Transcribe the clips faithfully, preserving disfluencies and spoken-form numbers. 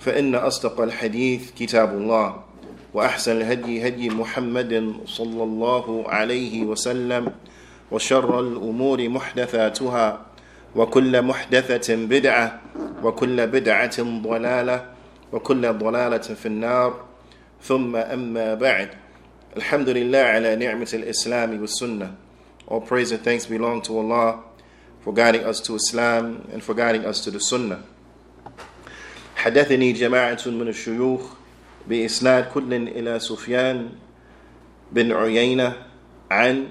فإن أصدق الحديث كتاب الله وأحسن الهدي هدي محمد صلى الله عليه وسلم وشر الأمور محدثاتها وكل محدثة بدعة وكل بدعة ضلالة وكل ضلالة في النار ثم أما بعد. Alhamdulillah ala ni'mat al-Islam wa sunnah. All praise and thanks belong to Allah for guiding us to Islam and for guiding us to the sunnah. حدثني جماعة من الشيوخ بإسناد كل إلى سفيان بن عيينة عن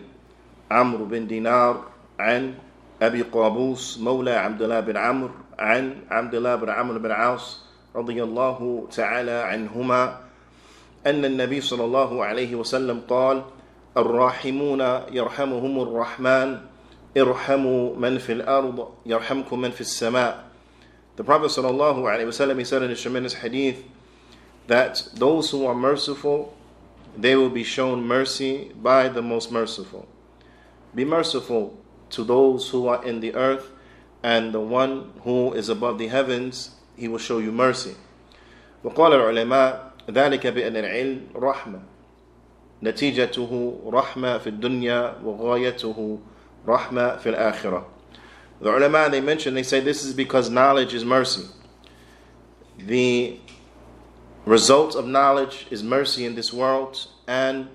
عمرو بن دينار عن أبي قابوس مولى عبد الله بن عمرو عن عبد الله بن عمرو بن العاص رضي الله تعالى عنهما أن النبي صلى الله عليه وسلم قال الراحمون يرحمهم الرحمن ارحموا من في الأرض يرحمكم من في السماء. The Prophet صلى الله عليه وسلم, he said in his tremendous hadith that those who are merciful, they will be shown mercy by the most merciful. Be merciful to those who are in the earth, and the one who is above the heavens, he will show you mercy. وقال العلماء ذلك بأن العلم رحمة نتيجته رحمة في الدنيا وغايته رحمة في الآخرة. The ulama, they mention, they say this is because knowledge is mercy. The result of knowledge is mercy in this world, and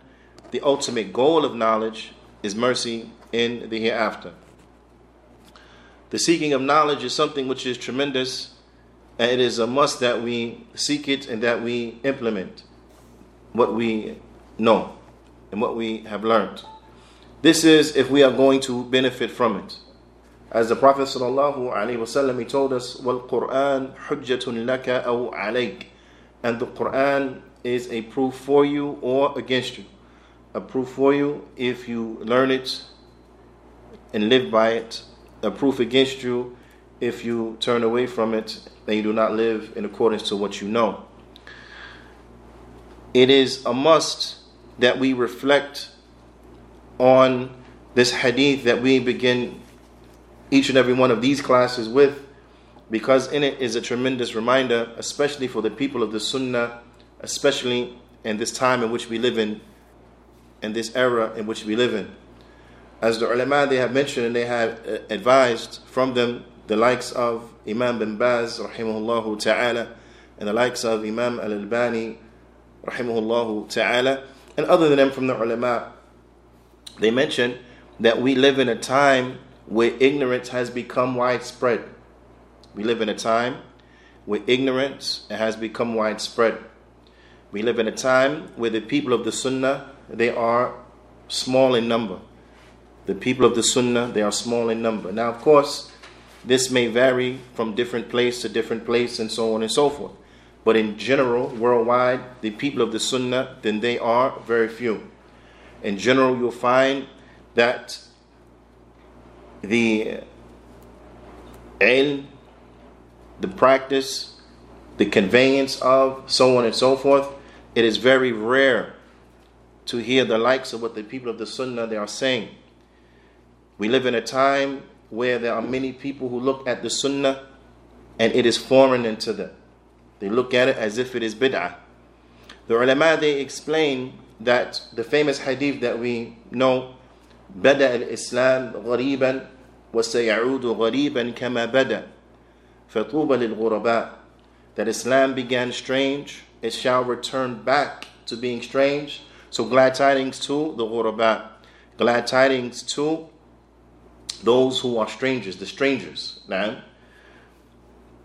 the ultimate goal of knowledge is mercy in the hereafter. The seeking of knowledge is something which is tremendous, and it is a must that we seek it and that we implement what we know and what we have learned. This is if we are going to benefit from it. As the Prophet sallallahu alaihi wasallam, he told us, "Wal Quran hujjatun laka aw alayk," and the Quran is a proof for you or against you. A proof for you if you learn it and live by it. A proof against you if you turn away from it and you do not live in accordance to what you know. It is a must that we reflect on this hadith that we begin each and every one of these classes with, because in it is a tremendous reminder, especially for the people of the sunnah, especially in this time in which we live in, in this era in which we live in. As the ulama, they have mentioned and they have advised from them, the likes of Imam Bin Baz rahimahullahu ta'ala, and the likes of Imam Al-Albani rahimahullahu ta'ala, and other than them from the ulama, they mention that we live in a time where ignorance has become widespread. We live in a time where ignorance has become widespread. We live in a time where the people of the sunnah, they are small in number. The people of the sunnah, they are small in number. Now, of course, this may vary from different place to different place and so on and so forth. But in general, worldwide, the people of the sunnah, then they are very few. In general, you'll find that the ilm, the practice, the conveyance of, so on and so forth, it is very rare to hear the likes of what the people of the sunnah, they are saying. We live in a time where there are many people who look at the sunnah and it is foreign unto them. They look at it as if it is bid'ah. The ulama, they explain that the famous hadith that we know, "Bada al-Islam ghariban wa sayaudu ghariban kama bada, fatuba lil-ghuraba," that Islam began strange, it shall return back to being strange. So glad tidings to the ghuraba, glad tidings to those who are strangers, the strangers. Now,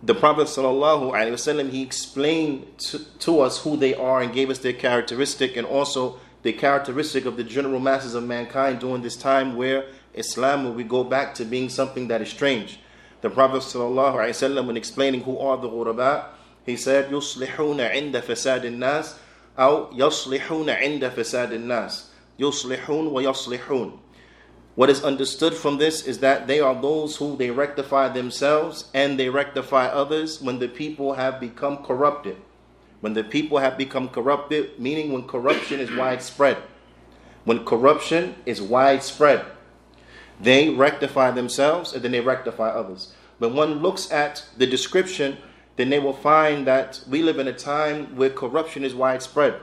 the Prophet ﷺ, he explained to, to us who they are and gave us their characteristic, and also the characteristic of the general masses of mankind during this time where Islam will we go back to being something that is strange. The Prophet ﷺ, when explaining who are the ghuraba, He said, يُصْلِحُونَ عِنْدَ فَسَادِ النَّاسِ أو يَصْلِحُونَ عِنْدَ فَسَادِ النَّاسِ يُصْلِحُونَ وَيَصْلِحُونَ. What is understood from this is that they are those who they rectify themselves and they rectify others when the people have become corrupted. When the people have become corrupted, meaning when corruption is widespread. When corruption is widespread, they rectify themselves and then they rectify others. When one looks at the description, then they will find that we live in a time where corruption is widespread.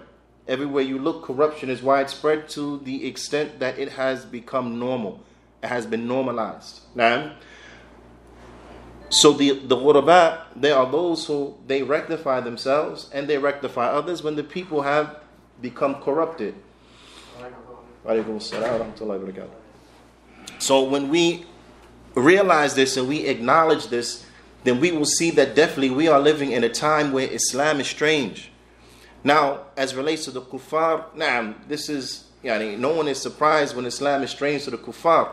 Everywhere you look, corruption is widespread to the extent that it has become normal. It has been normalized. Now, so the, the ghuraba, they are those who they rectify themselves and they rectify others when the people have become corrupted. So when we realize this and we acknowledge this, then we will see that definitely we are living in a time where Islam is strange. Now, as relates to the kuffar, nah, this is, yani, no one is surprised when Islam is strange to the kuffar.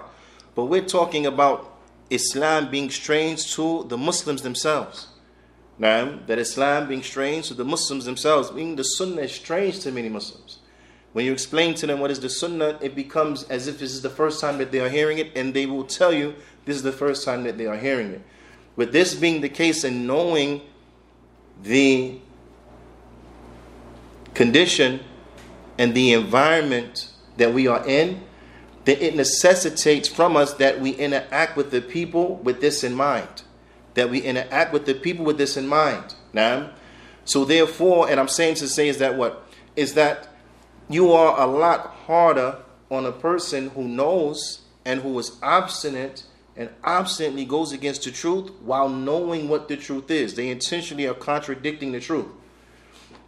But we're talking about Islam being strange to the Muslims themselves. Nah, that Islam being strange to the Muslims themselves, meaning the sunnah is strange to many Muslims. When you explain to them what is the sunnah, it becomes as if this is the first time that they are hearing it, and they will tell you this is the first time that they are hearing it. With this being the case and knowing the condition and the environment that we are in, then it necessitates from us that we interact with the people with this in mind. That we interact with the people with this in mind. Now, so therefore, and I'm saying to say is that what? Is that you are a lot harder on a person who knows and who is obstinate and obstinately goes against the truth while knowing what the truth is. They intentionally are contradicting the truth.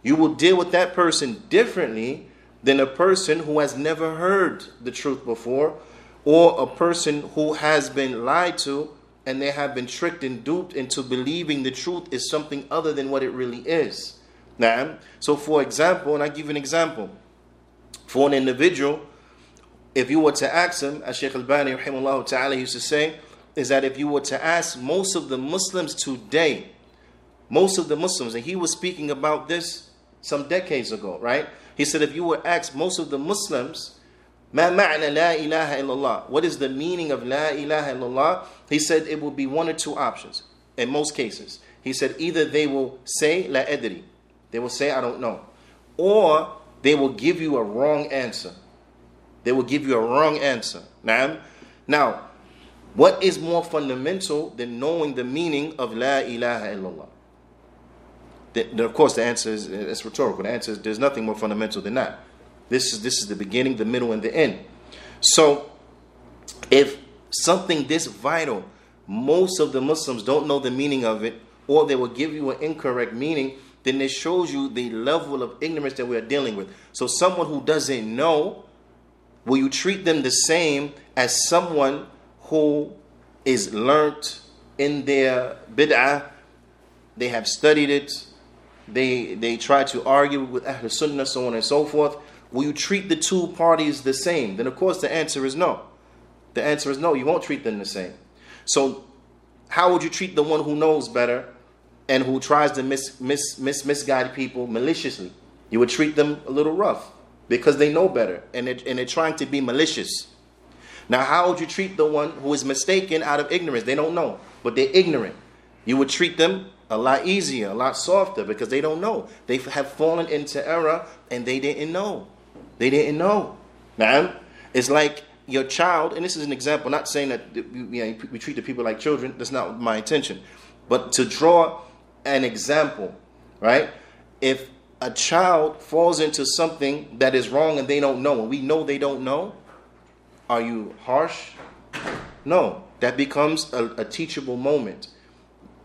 You will deal with that person differently than a person who has never heard the truth before, or a person who has been lied to and they have been tricked and duped into believing the truth is something other than what it really is. Now, so for example, and I give an example, for an individual, if you were to ask him, as Shaykh Al-Albani rahimahullah ta'ala used to say, is that if you were to ask most of the Muslims today, most of the Muslims, and he was speaking about this some decades ago, right? He said, if you were asked most of the Muslims, ma ma'na la ilaha illallah, what is the meaning of la ilaha illallah? He said it will be one or two options in most cases. He said either they will say la adri, they will say I don't know, or they will give you a wrong answer. They will give you a wrong answer. Now, what is more fundamental than knowing the meaning of La ilaha illallah? The, of course, the answer is it's rhetorical. The answer is there's nothing more fundamental than that. This is, this is the beginning, the middle, and the end. So, if something this vital, most of the Muslims don't know the meaning of it, or they will give you an incorrect meaning, then it shows you the level of ignorance that we are dealing with. So, someone who doesn't know, will you treat them the same as someone who is learnt in their bid'ah? They have studied it. They, they try to argue with Ahl Sunnah, so on and so forth. Will you treat the two parties the same? Then, of course, the answer is no. The answer is no. You won't treat them the same. So how would you treat the one who knows better and who tries to mis, mis, mis, misguide people maliciously? You would treat them a little rough, because they know better, and they're, and they're trying to be malicious. Now, how would you treat the one who is mistaken out of ignorance? They don't know, but they're ignorant. You would treat them a lot easier, a lot softer, because they don't know. They have fallen into error, and they didn't know. They didn't know. Now, it's like your child, and this is an example, not saying that you know, we treat the people like children. That's not my intention. But to draw an example, right? If a child falls into something that is wrong and they don't know, and we know they don't know, are you harsh? No. That becomes a, a teachable moment.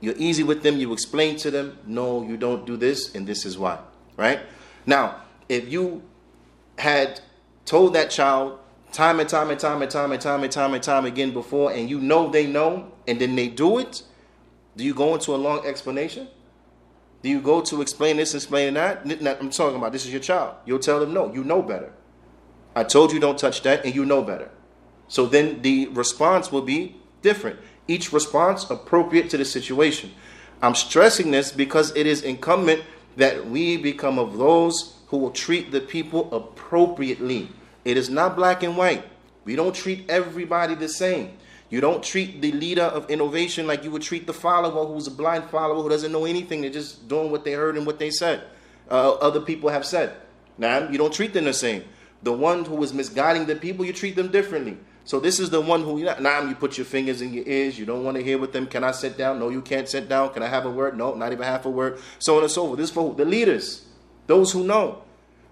You're easy with them. You explain to them, no, you don't do this, and this is why, right? Now, if you had told that child time and time and time and time and time and time and time again before, and you know they know, and then they do it, do you go into a long explanation? Do you go to explain this, explain that? I'm talking about this is your child. You'll tell them, no, you know better. I told you don't touch that, and you know better. So then the response will be different. Each response appropriate to the situation. I'm stressing this because it is incumbent that we become of those who will treat the people appropriately. It is not black and white. We don't treat everybody the same. You don't treat the leader of innovation like you would treat the follower who's a blind follower who doesn't know anything. They're just doing what they heard and what they said. Uh, other people have said. Now, you don't treat them the same. The one who is misguiding the people, you treat them differently. So this is the one who, nah, you put your fingers in your ears. You don't want to hear with them. Can I sit down? No, you can't sit down. Can I have a word? No, not even half a word. So on and so forth. This is for who? The leaders, those who know.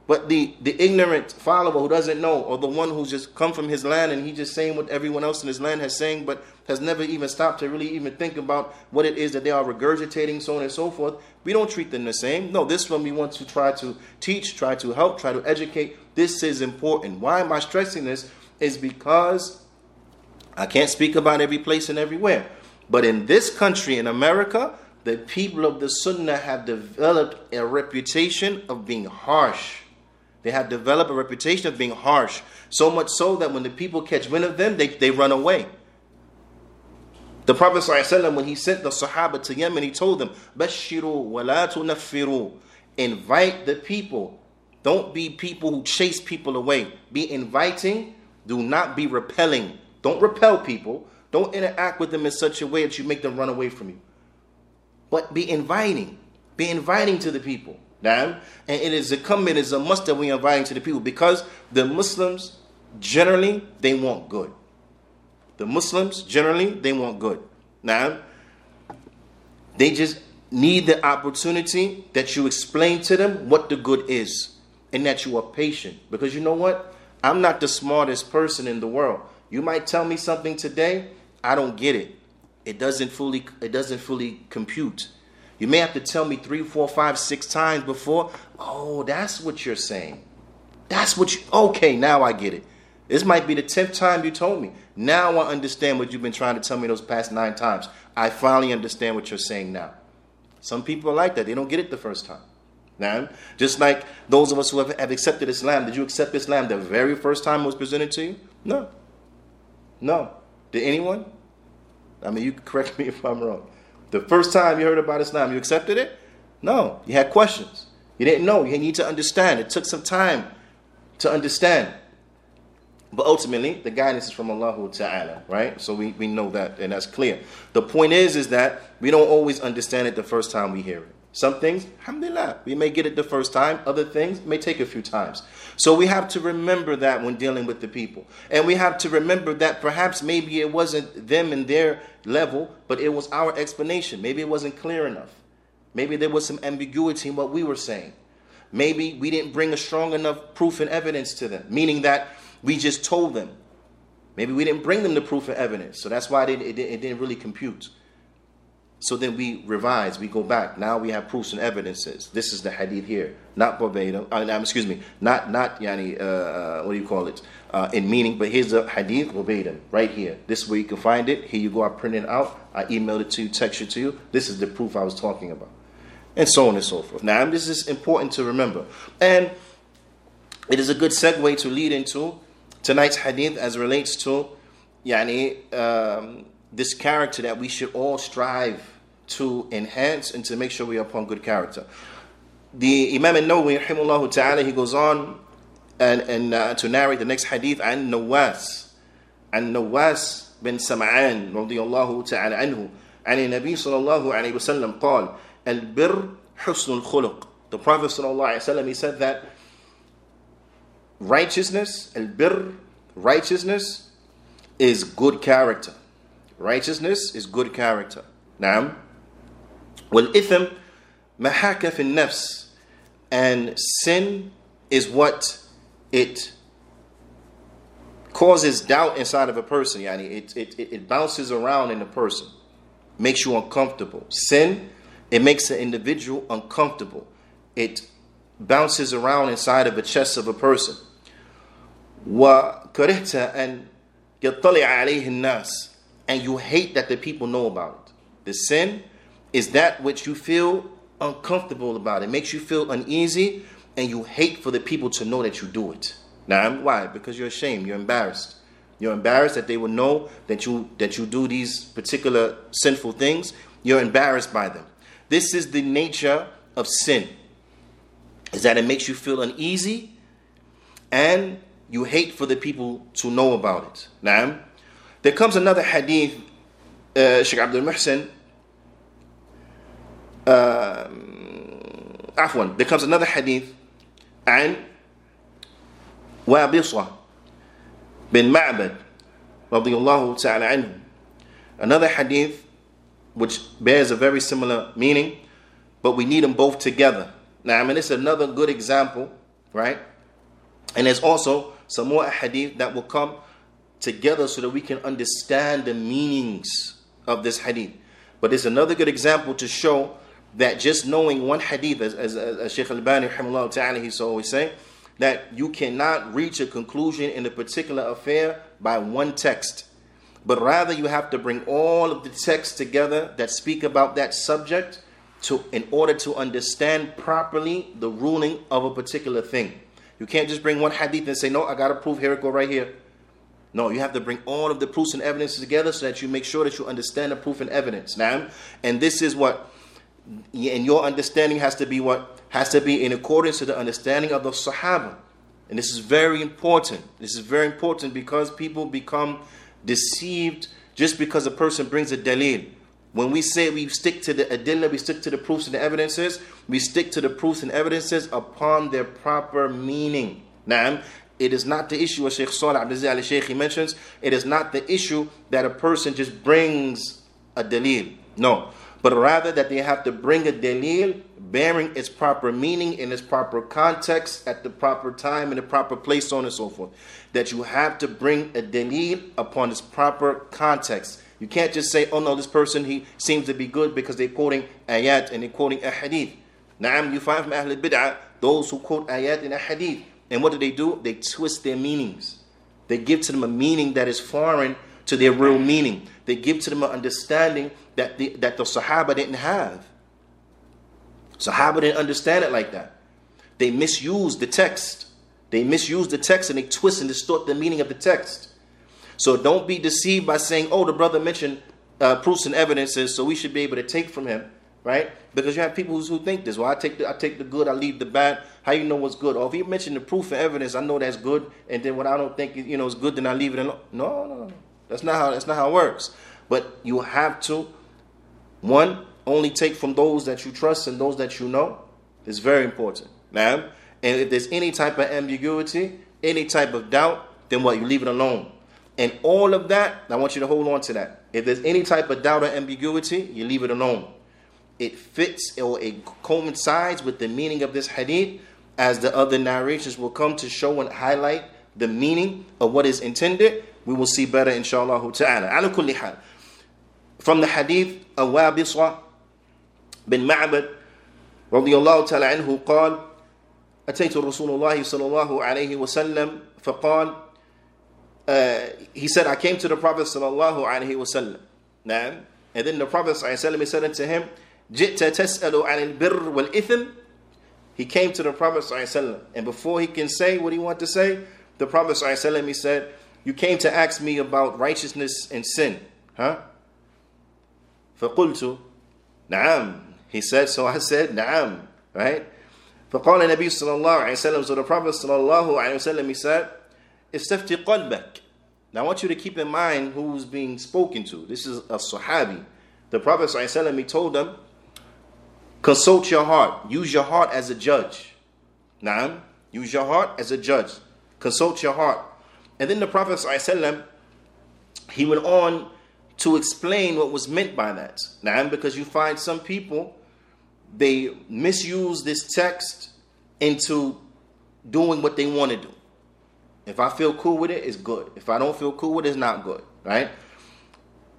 But the, the ignorant follower who doesn't know, or the one who's just come from his land and he's just saying what everyone else in his land has saying, but has never even stopped to really even think about what it is that they are regurgitating, so on and so forth, we don't treat them the same. No, this one we want to try to teach, try to help, try to educate. This is important. Why am I stressing this? Is because I can't speak about every place and everywhere. But in this country, in America, the people of the Sunnah have developed a reputation of being harsh. They have developed a reputation of being harsh. So much so that when the people catch wind of them, they, they run away. The Prophet ﷺ, when he sent the Sahaba to Yemen, he told them, Bashiru wa la tunaffiru. Invite the people. Don't be people who chase people away. Be inviting. Do not be repelling. Don't repel people. Don't interact with them in such a way that you make them run away from you. But be inviting. Be inviting to the people. And it is a command, it is a must that we are inviting to the people, because the Muslims generally, they want good. The Muslims generally, they want good. Now, they just need the opportunity that you explain to them what the good is and that you are patient. Because you know what? I'm not the smartest person in the world. You might tell me something today, I don't get it. It doesn't fully, it doesn't fully compute. You may have to tell me three, four, five, six times before, oh, that's what you're saying. That's what you, okay, now I get it. This might be the tenth time you told me. Now I understand what you've been trying to tell me those past nine times. I finally understand what you're saying now. Some people are like that. They don't get it the first time. Now, just like those of us who have, have accepted Islam, did you accept Islam the very first time it was presented to you? No. No. Did anyone? I mean, you can correct me if I'm wrong. The first time you heard about Islam, you accepted it? No. You had questions. You didn't know. You need to understand. It took some time to understand. But ultimately, the guidance is from Allah Ta'ala, right? So we, we know that, and that's clear. The point is, is that we don't always understand it the first time we hear it. Some things, alhamdulillah, we may get it the first time. Other things may take a few times. So we have to remember that when dealing with the people. And we have to remember that perhaps maybe it wasn't them and their level, but it was our explanation. Maybe it wasn't clear enough. Maybe there was some ambiguity in what we were saying. Maybe we didn't bring a strong enough proof and evidence to them, meaning that we just told them. Maybe we didn't bring them the proof and evidence. So that's why it didn't, it didn't really compute. So then we revise, we go back. Now we have proofs and evidences. This is the hadith here, not verbatim. Uh, excuse me, not not yani. Uh, what do you call it? Uh, in meaning, but here's the hadith verbatim right here. This is where you can find it. Here you go. I printed it out. I emailed it to you, texted it to you. This is the proof I was talking about, and so on and so forth. Now this is important to remember, and it is a good segue to lead into tonight's hadith as it relates to yani um, this character that we should all strive to enhance and to make sure we are upon good character. The Imam an-Nawawi, rahimahullah ta'ala, he goes on and, and uh, to narrate the next hadith, An-Nawwas, An-Nawwas bin Sam'an, radiyallahu ta'ala anhu, ani Nabi sallallahu alayhi wa sallam, qal, al-birr husnul khuluq. The Prophet sallallahu alayhi wa sallam, he said that righteousness, al-birr, righteousness is good character. Righteousness is good character. Naam. وَالْإِثْمُ مَحَاكَ فِي النَّفْسِ. And sin is what it causes doubt inside of a person. Yani it, it, it bounces around in a person. Makes you uncomfortable. Sin, it makes an individual uncomfortable. It bounces around inside of the chest of a person. وَكَرِهْتَ أَنْ يَطَّلِعَ عَلَيْهِ النَّاسِ. And you hate that the people know about it. The sin is that which you feel uncomfortable about. It makes you feel uneasy, and you hate for the people to know that you do it. Now, why? Because you're ashamed. You're embarrassed. You're embarrassed that they will know that you that you do these particular sinful things. You're embarrassed by them. This is the nature of sin, is that it makes you feel uneasy and you hate for the people to know about it. Naam. There comes another hadith, uh, Sheikh Abdul Muhsin. Uh, Afwan, there comes another hadith, an Wabisa bin Ma'bad, radiyallahu ta'ala anhu. Another hadith which bears a very similar meaning, but we need them both together. Now, I mean, it's another good example, right? And there's also some more hadith that will come together so that we can understand the meanings of this hadith. But it's another good example to show that just knowing one hadith, as, as, as Shaykh Al-Albani, rahimahullah ta'ala, he used to always say, that you cannot reach a conclusion in a particular affair by one text, but rather you have to bring all of the texts together that speak about that subject to, in order to understand properly the ruling of a particular thing. You can't just bring one hadith and say, no, I got to prove here, it go right here. No, you have to bring all of the proofs and evidence together so that you make sure that you understand the proof and evidence. Now, and this is what, and your understanding has to be what? Has to be in accordance to the understanding of the Sahaba. And this is very important. This is very important because people become deceived just because a person brings a dalil. When we say we stick to the adillah, we stick to the proofs and the evidences, we stick to the proofs and evidences upon their proper meaning. Naam. It is not the issue, as Shaykh Sola Abdizal, Shaykh, he mentions, it is not the issue that a person just brings a dalil. No. But rather that they have to bring a dalil bearing its proper meaning in its proper context at the proper time and the proper place, so on and so forth. That you have to bring a dalil upon its proper context. You can't just say, oh no, this person, he seems to be good because they're quoting ayat and they're quoting a hadith. Na'am, you find from Ahlul Bid'ah those who quote ayat and a hadith. And what do they do? They twist their meanings. They give to them a meaning that is foreign to their real meaning. They give to them an understanding that the, that the Sahaba didn't have. Sahaba didn't understand it like that. They misused the text. They misused the text and they twist and distort the meaning of the text. So don't be deceived by saying, oh, the brother mentioned uh, proofs and evidences, so we should be able to take from him, right? Because you have people who think this. Well, I take the, I take the good, I leave the bad. How you know what's good? Or if you mention the proof and evidence, I know that's good, and then what I don't think you know is good, then I leave it alone. No, no, no. That's not how that's not how it works. But you have to, one, only take from those that you trust and those that you know. It's very important. Ma'am. And if there's any type of ambiguity, any type of doubt, then what? You leave it alone. And all of that, I want you to hold on to that. If there's any type of doubt or ambiguity, you leave it alone. It fits or it coincides with the meaning of this hadith, as the other narrations will come to show and highlight the meaning of what is intended. We will see better, inshaAllah ta'ala. Ala kulli hal. From the hadith of Wabisa bin Ma'bad, radiyallahu ta'ala anhu, قال, أتيت رسول الله صلى الله عليه وسلم, فقال, uh, he said, I came to the Prophet sallallahu alayhi wa sallam. Naam. And then the Prophet sallallahu alayhi wa sallam said unto him, Jitta tas'alu anil birr wal ithm. He came to the Prophet sallallahu alayhi wa sallam. And before he can say what he wanted to say, the Prophet sallallahu alayhi wa sallam, he said, you came to ask me about righteousness and sin, huh? فَقُلْتُ نَعَمْ. He said, so I said, نَعَمْ, right? فَقَالَ النَّبِيُّ صلى الله عليه وسلم, so the Prophet صلى الله عليه وسلم, he said, استفتي قلبك. Now I want you to keep in mind who's being spoken to. This is a Sahabi. The Prophet صلى الله عليه وسلم, he told them, consult your heart. Use your heart as a judge. نعم. Use your heart as a judge. Consult your heart. And then the Prophet ﷺ, he went on to explain what was meant by that. Now, because you find some people, they misuse this text into doing what they want to do. If I feel cool with it, it's good. If I don't feel cool with it, it's not good, right?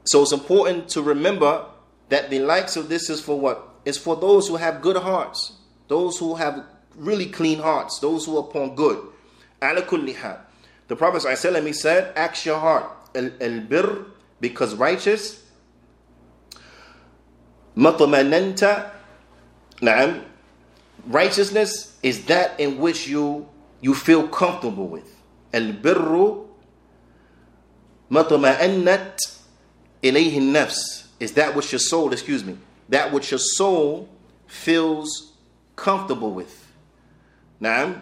So it's important to remember that the likes of this is for what? It's for those who have good hearts, those who have really clean hearts, those who are upon good. Ala kulli hal. The Prophet ﷺ, he said, ask your heart, al-birr, because righteous, matmananta, na'am, righteousness is that in which you, you feel comfortable with. Al-birru matmanat ilayhi nafs, is that which your soul, excuse me, that which your soul feels comfortable with. Naam.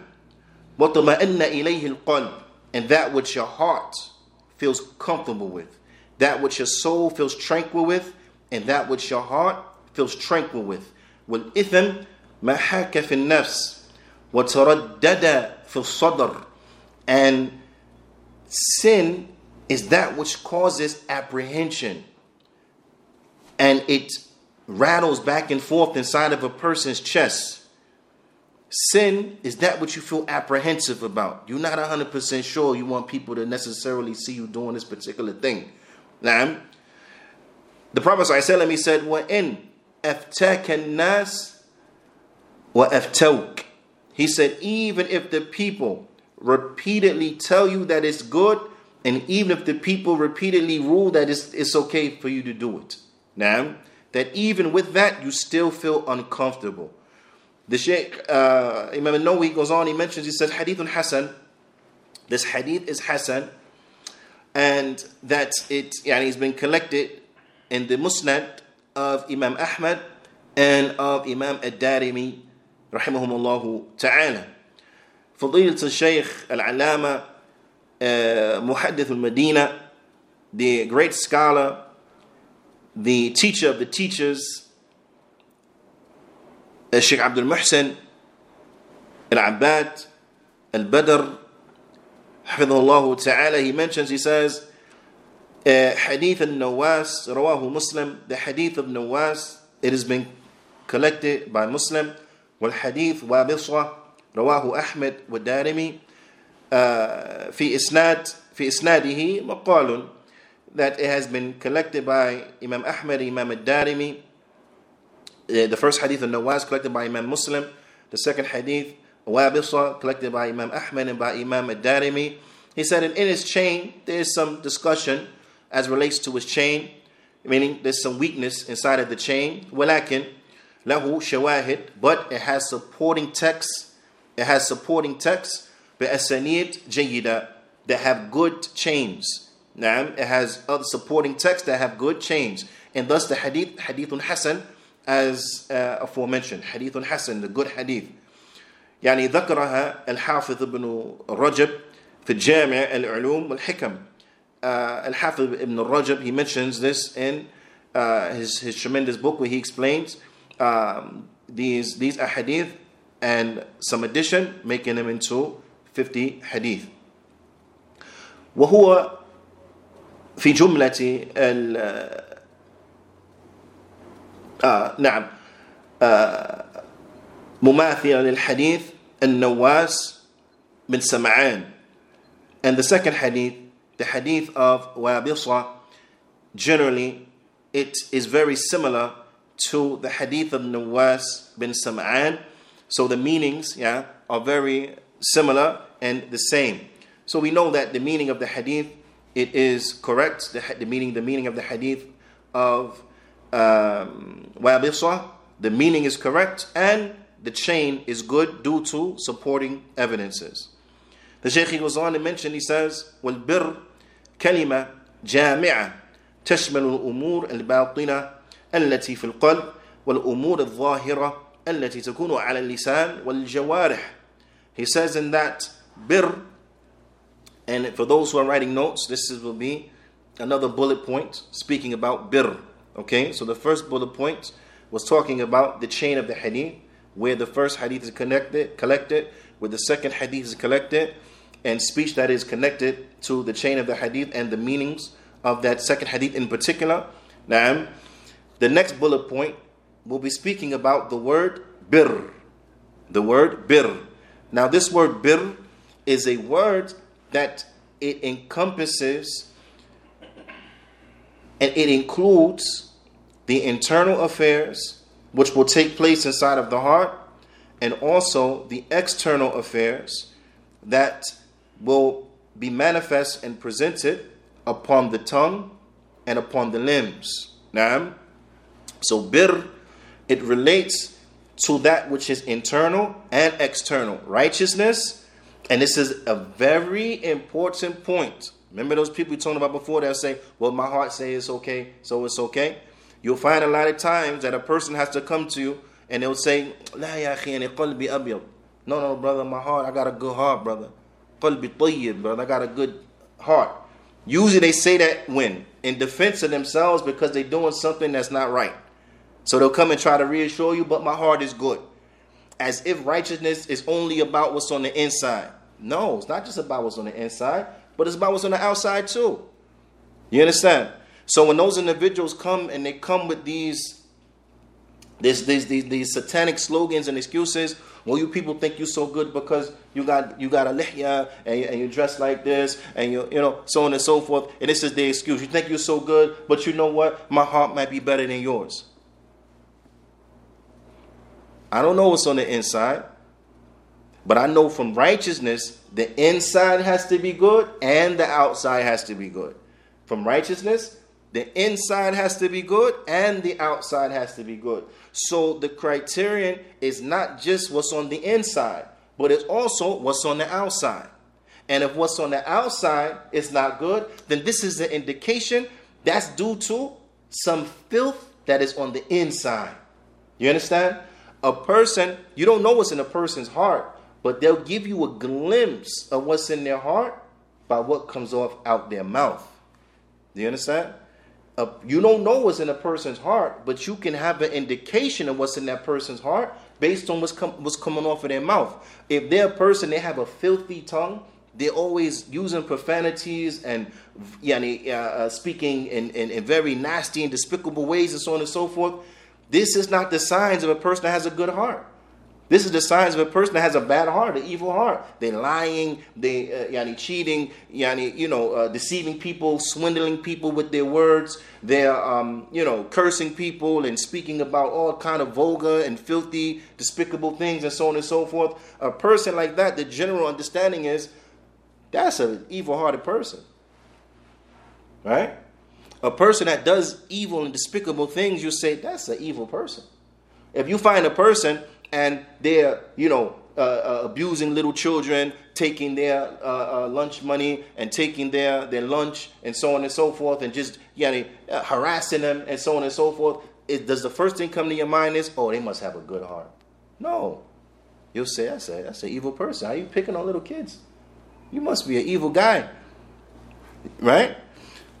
وَطْمَأَنَّ إِلَيْهِ الْقَلْبِ, and that which your heart feels comfortable with, that which your soul feels tranquil with, and that which your heart feels tranquil with. وَالْإِثْمَ مَا حَاكَ فِي النَّفْسِ وَتَرَدَّدَ فِي الصَّدْرِ, and sin is that which causes apprehension, and it rattles back and forth inside of a person's chest. Sin is that which you feel apprehensive about. You're not one hundred percent sure you want people to necessarily see you doing this particular thing. Now, the Prophet ﷺ, he said, وَإِنْ أَفْتَاكَ النَّاسِ وَأَفْتَوْكَ, he said, even if the people repeatedly tell you that it's good, and even if the people repeatedly rule that it's, it's okay for you to do it. Now, that even with that, you still feel uncomfortable. The Shaykh, uh, Imam an-Nawawi goes on, he mentions, he says, Hadithun Hasan, this Hadith is Hasan, and that it, yani, it's been collected in the Musnad of Imam Ahmad and of Imam ad-Darimi, rahimahumullahu ta'ala. Fadilatul Shaykh al-Alama, uh, Muhaddith al-Medina, the great scholar, the teacher of the teachers, Sheikh Abdul Muhsin, Al-Abbad Al-Badr, hafidhullahu ta'ala, he mentions, he says, Hadith al-Nawwas, rawahu Muslim, the Hadith of Nawwas, it has been collected by Muslim, wal Hadith Wabisa, rawahu Ahmed wa Darimi, fi isnad, fi isnadihi maqalun, that it has been collected by Imam Ahmed, Imam ad-Darimi. The first hadith of Nawaz collected by Imam Muslim. The second hadith, Wabisa, collected by Imam Ahmad and by Imam ad-Darimi. He said, and in his chain, there is some discussion as relates to his chain, meaning there's some weakness inside of the chain. Walakin, lahu shawahid, but it has supporting texts. It has supporting texts, bi'asanid jayyida, that have good chains. Naam, it has other supporting texts that have good chains. And thus the hadith, hadithun hasan, as uh, aforementioned, Hadithun Hasan, the good hadith. يعني ذكرها الحافظ ابن رجب في الجامع العلوم والحكم. Al Hafiz Ibn Rajab, he mentions this in uh, his his tremendous book where he explains um, these these ahadith and some addition, making them into fifty hadith. وهو في جملة ال آه نعم آه مماثلا للحديث النواس بن سمعان. And the second hadith, the hadith of Wabisa, generally it is very similar to the hadith of Nawas bin Sam'an, so the meanings yeah are very similar and the same. So we know that the meaning of the hadith, it is correct, the, the meaning the meaning of the hadith of Um, the meaning is correct and the chain is good due to supporting evidences. The Shaykh goes on to mention, he says, وَالْبِرْ كَلِمَةٌ جَامِعَةٌ تَشْمَلُ الْأُمُورَ الْبَاطِنَةَ الَّتِي فِي الْقَلْبِ وَالْأُمُورَ الظَّاهِرَةَ الَّتِي تَكُونُ عَلَى اللِّسَانِ وَالْجَوَارِحِ. He says in that bir, and for those who are writing notes, this is, will be another bullet point speaking about bir. Okay, so the first bullet point was talking about the chain of the hadith, where the first hadith is connected, collected, where the second hadith is collected, and speech that is connected to the chain of the hadith and the meanings of that second hadith in particular. Now, the next bullet point will be speaking about the word bir. The word bir. Now, this word bir is a word that it encompasses and it includes the internal affairs which will take place inside of the heart, and also the external affairs that will be manifest and presented upon the tongue and upon the limbs. Naam. So bir, it relates to that which is internal and external. Righteousness, and this is a very important point. Remember those people we talked about before that say, well, my heart says it's okay, so it's okay. You'll find a lot of times that a person has to come to you and they'll say, "La ya akhi, qalbi abyad." No, no, brother, my heart, I got a good heart, brother. Qalbi tayyib, brother, I got a good heart. Usually they say that when? In defense of themselves because they're doing something that's not right. So they'll come and try to reassure you, but my heart is good. As if righteousness is only about what's on the inside. No, it's not just about what's on the inside, but it's about what's on the outside too. You understand? So when those individuals come and they come with these These, these, these, these satanic slogans and excuses. Well, you people think you're so good because you got you got a lihya and you, and you dress like this and you you know so on and so forth. And this is the excuse. You think you're so good, but you know what? My heart might be better than yours. I don't know what's on the inside, but I know from righteousness the inside has to be good and the outside has to be good. From righteousness, the inside has to be good and the outside has to be good. So the criterion is not just what's on the inside, but it's also what's on the outside. And if what's on the outside is not good, then this is an indication that's due to some filth that is on the inside. You understand? A person, you don't know what's in a person's heart, but they'll give you a glimpse of what's in their heart by what comes off out their mouth. Do you understand? Uh, you don't know what's in a person's heart, but you can have an indication of what's in that person's heart based on what's, com what's coming off of their mouth. If they're a person, they have a filthy tongue, they're always using profanities and yani, uh, uh, speaking in, in, in very nasty and despicable ways and so on and so forth. This is not the signs of a person that has a good heart. This is the signs of a person that has a bad heart, an evil heart. They're lying, they uh, yani cheating, yani you know uh, deceiving people, swindling people with their words. They're um, you know cursing people and speaking about all kind of vulgar and filthy, despicable things, and so on and so forth. A person like that, the general understanding is that's an evil-hearted person, right? A person that does evil and despicable things, you say that's an evil person. If you find a person and they're, you know, uh, uh, abusing little children, taking their uh, uh, lunch money and taking their, their lunch and so on and so forth, and just you know, uh, harassing them and so on and so forth. It, does the first thing come to your mind is, oh, they must have a good heart? No. You'll say, that's, a, that's an evil person. How are you picking on little kids? You must be an evil guy. Right?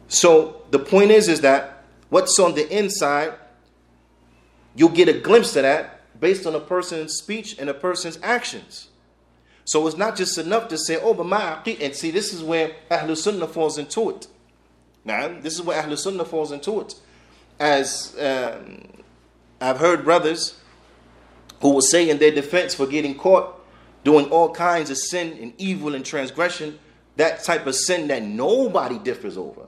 So the point is, is that what's on the inside, you'll get a glimpse of that based on a person's speech and a person's actions. So it's not just enough to say, oh, but my aqeedah. And see, this is where Ahlul Sunnah falls into it. Now, this is where Ahlul Sunnah falls into it. As um, I've heard brothers who will say in their defense for getting caught doing all kinds of sin and evil and transgression, that type of sin that nobody differs over.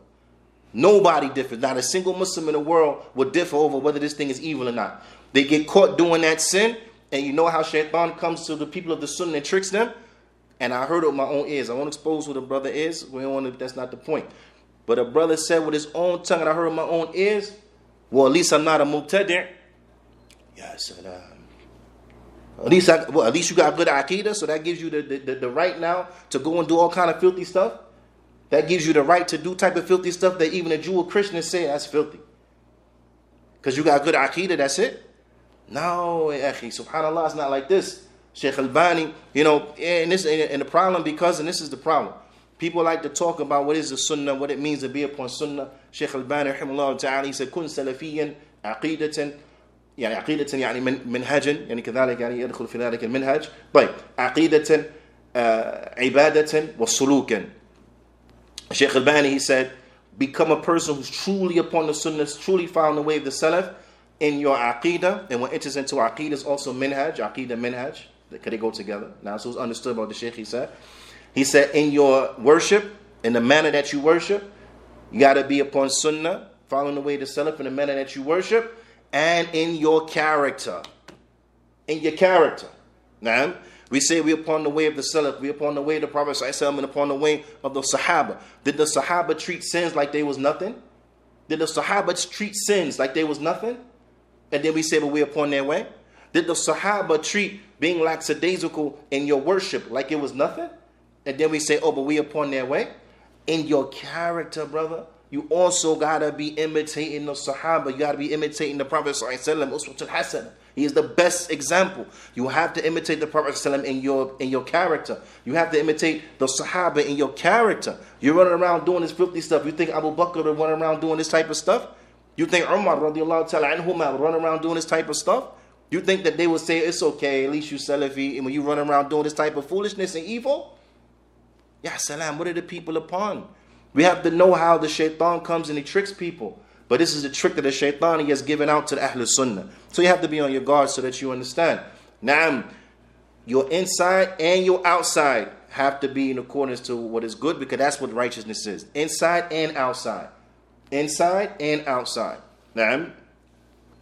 Nobody differs. Not a single Muslim in the world would differ over whether this thing is evil or not. They get caught doing that sin, and you know how Shaitan comes to the people of the Sunnah and tricks them. And I heard it with my own ears. I won't expose who the brother is. We don't want to, that's not the point. But a brother said with his own tongue, and I heard it with my own ears, well, at least I'm not a mubtadi'. Ya salam. At least, I, well, at least you got good aqeedah, so that gives you the, the, the, the right now to go and do all kind of filthy stuff. That gives you the right to do type of filthy stuff that even a Jew or Christian is saying that's filthy. Because you got good aqeedah, that's it. No, subhanAllah, it's not like this. Shaykh Al-Albani, you know, and this and the problem because, and this is the problem. People like to talk about what is the sunnah, what it means to be upon sunnah. Shaykh Al-Albani, rahimahullah ta'ala, he said, kun salafiyan aqeedatan, yani aqeedatan, yani minhajan, yani kathalik, yani yadkhul fi dhalik al-minhaj. But aqeedatan, ibadatan, wa sulukan. Shaykh Al-Albani, he said, become a person who's truly upon the sunnah, truly found the way of the salaf, in your aqidah, and what enters into aqidah is also minhaj, aqidah minhaj, because they go together. Now, so it's understood about the Shaykh, he said. He said, in your worship, in the manner that you worship, you got to be upon sunnah, following the way to salaf in the manner that you worship, and in your character. In your character. Now, we say we're upon the way of the salaf, we're upon the way of the Prophet ﷺ, and upon the way of the Sahaba. Did the Sahaba treat sins like they was nothing? Did the Sahaba treat sins like they was nothing? And then we say, but we're upon their way. Did the Sahaba treat being lackadaisical in your worship like it was nothing? And then we say, oh, but we're upon their way. In your character, brother, you also gotta be imitating the Sahaba. You gotta be imitating the Prophet Sallallahu Alaihi Wasallam. Uswatul Hassan. He is the best example. You have to imitate the Prophet Sallallahu Alaihi Wasallam in your in your character. You have to imitate the Sahaba in your character. You're running around doing this filthy stuff. You think Abu Bakr would run around doing this type of stuff? You think Umar radiallahu ta'ala anhuma would run around doing this type of stuff? You think that they would say, it's okay, at least you Salafi, and when you run around doing this type of foolishness and evil? Ya salam, what are the people upon? We have to know how the shaitan comes and he tricks people. But this is the trick that the shaitan he has given out to the Ahlul Sunnah. So you have to be on your guard so that you understand. Naam, your inside and your outside have to be in accordance to what is good, because that's what righteousness is. Inside and outside. Inside and outside. Naam.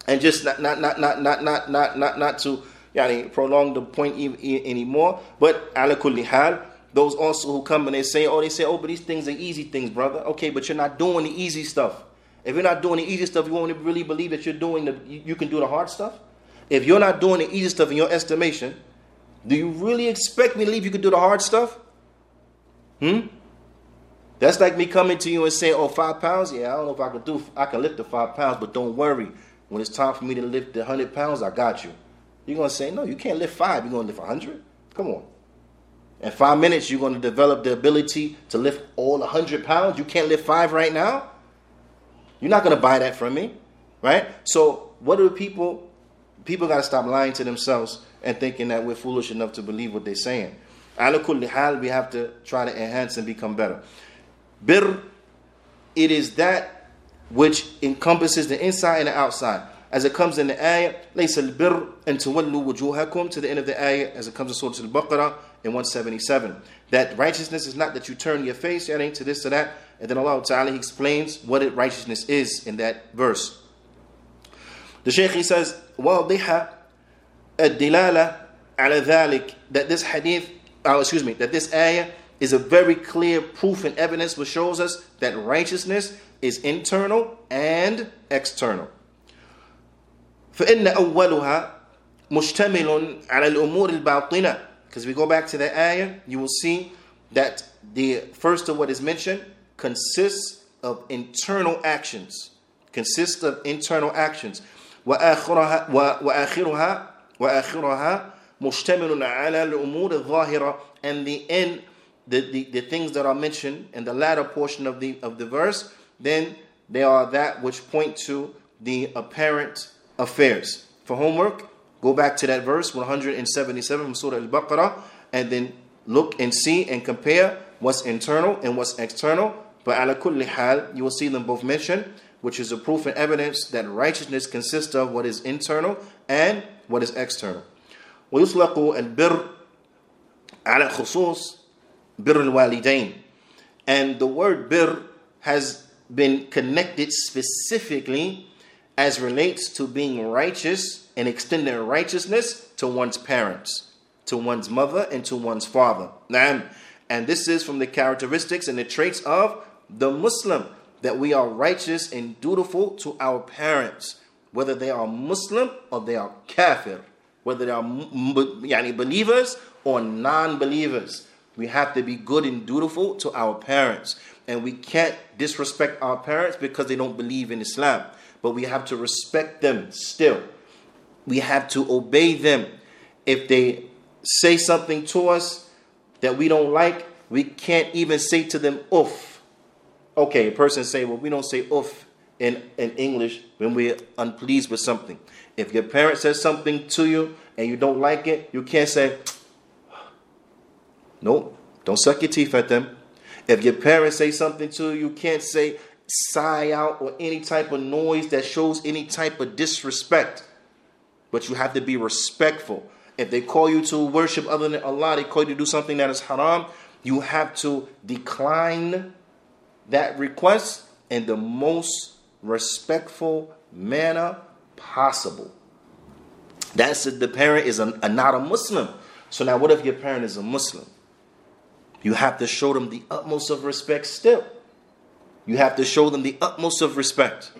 And just not not not not not not not not, not to yani, prolong the point e e anymore. But ala kulli hal, those also who come and they say, oh, they say, oh, but these things are easy things, brother. Okay, but you're not doing the easy stuff. If you're not doing the easy stuff, you won't really believe that you're doing the you, you can do the hard stuff. If you're not doing the easy stuff in your estimation, do you really expect me to believe you can do the hard stuff? Hmm. That's like me coming to you and saying, oh, five pounds. Yeah, I don't know if I could do. I can lift the five pounds, but don't worry. When it's time for me to lift the one hundred pounds, I got you. You're going to say, no, you can't lift five. You're going to lift one hundred? Come on. In five minutes, you're going to develop the ability to lift all one hundred pounds. You can't lift five right now? You're not going to buy that from me, right? So what do people, people got to stop lying to themselves and thinking that we're foolish enough to believe what they're saying. Ala kulli hal, we have to try to enhance and become better. Bir, it is that which encompasses the inside and the outside. As it comes in the ayah, لَيْسَ الْبِرْءُ أَن تُوَلُّوا وُجُوهَكُمْ, to the end of the ayah, as it comes in Surah Al-Baqarah in one seventy-seven. That righteousness is not that you turn your face, yani, to this, to that. And then Allah Ta'ala, He explains what it righteousness is in that verse. The Shaykh, he says, وَاضِحَ الدِّلَالَ عَلَى ذَلِكَ, that this hadith, oh, excuse me, that this ayah is a very clear proof and evidence which shows us that righteousness is internal and external. فَإِنَّ أَوَّلُهَا مُشْتَمِلٌ عَلَى الْأُمُورِ الْبَاطِنَةِ. Because we go back to the ayah, you will see that the first of what is mentioned consists of internal actions. Consists of internal actions. وَآخِرُهَا وَآخِرُهَا وَآخِرُهَا مُشْتَمِلٌ عَلَى الْأُمُورِ الظَّاهِرَةِ. And the end, the, the, the things that are mentioned in the latter portion of the of the verse, then they are that which point to the apparent affairs. For homework, go back to that verse one seventy-seven from Surah Al-Baqarah and then look and see and compare what's internal and what's external. But ala kulli hal, you will see them both mentioned, which is a proof and evidence that righteousness consists of what is internal and what is external. وَيُطْلَقُ الْبِرْءُ عَلَى الْخُصُوصِ بِرُّ الْوَالِدَيْنِ. And the word bir has been connected specifically as relates to being righteous and extending righteousness to one's parents, to one's mother and to one's father. And this is from the characteristics and the traits of the Muslim, that we are righteous and dutiful to our parents, whether they are Muslim or they are kafir, whether they are believers or non-believers. We have to be good and dutiful to our parents. And we can't disrespect our parents because they don't believe in Islam. But we have to respect them still. We have to obey them. If they say something to us that we don't like, we can't even say to them, oof. Okay, a person say, well, we don't say oof in, in English when we're unpleased with something. If your parent says something to you and you don't like it, you can't say, no, don't suck your teeth at them. If your parents say something to you, you can't say sigh out or any type of noise that shows any type of disrespect. But you have to be respectful. If they call you to worship other than Allah, they call you to do something that is haram, you have to decline that request in the most respectful manner possible. That's if the parent is a, a, not a Muslim. So now what if your parent is a Muslim? You have to show them the utmost of respect still. You have to show them the utmost of respect.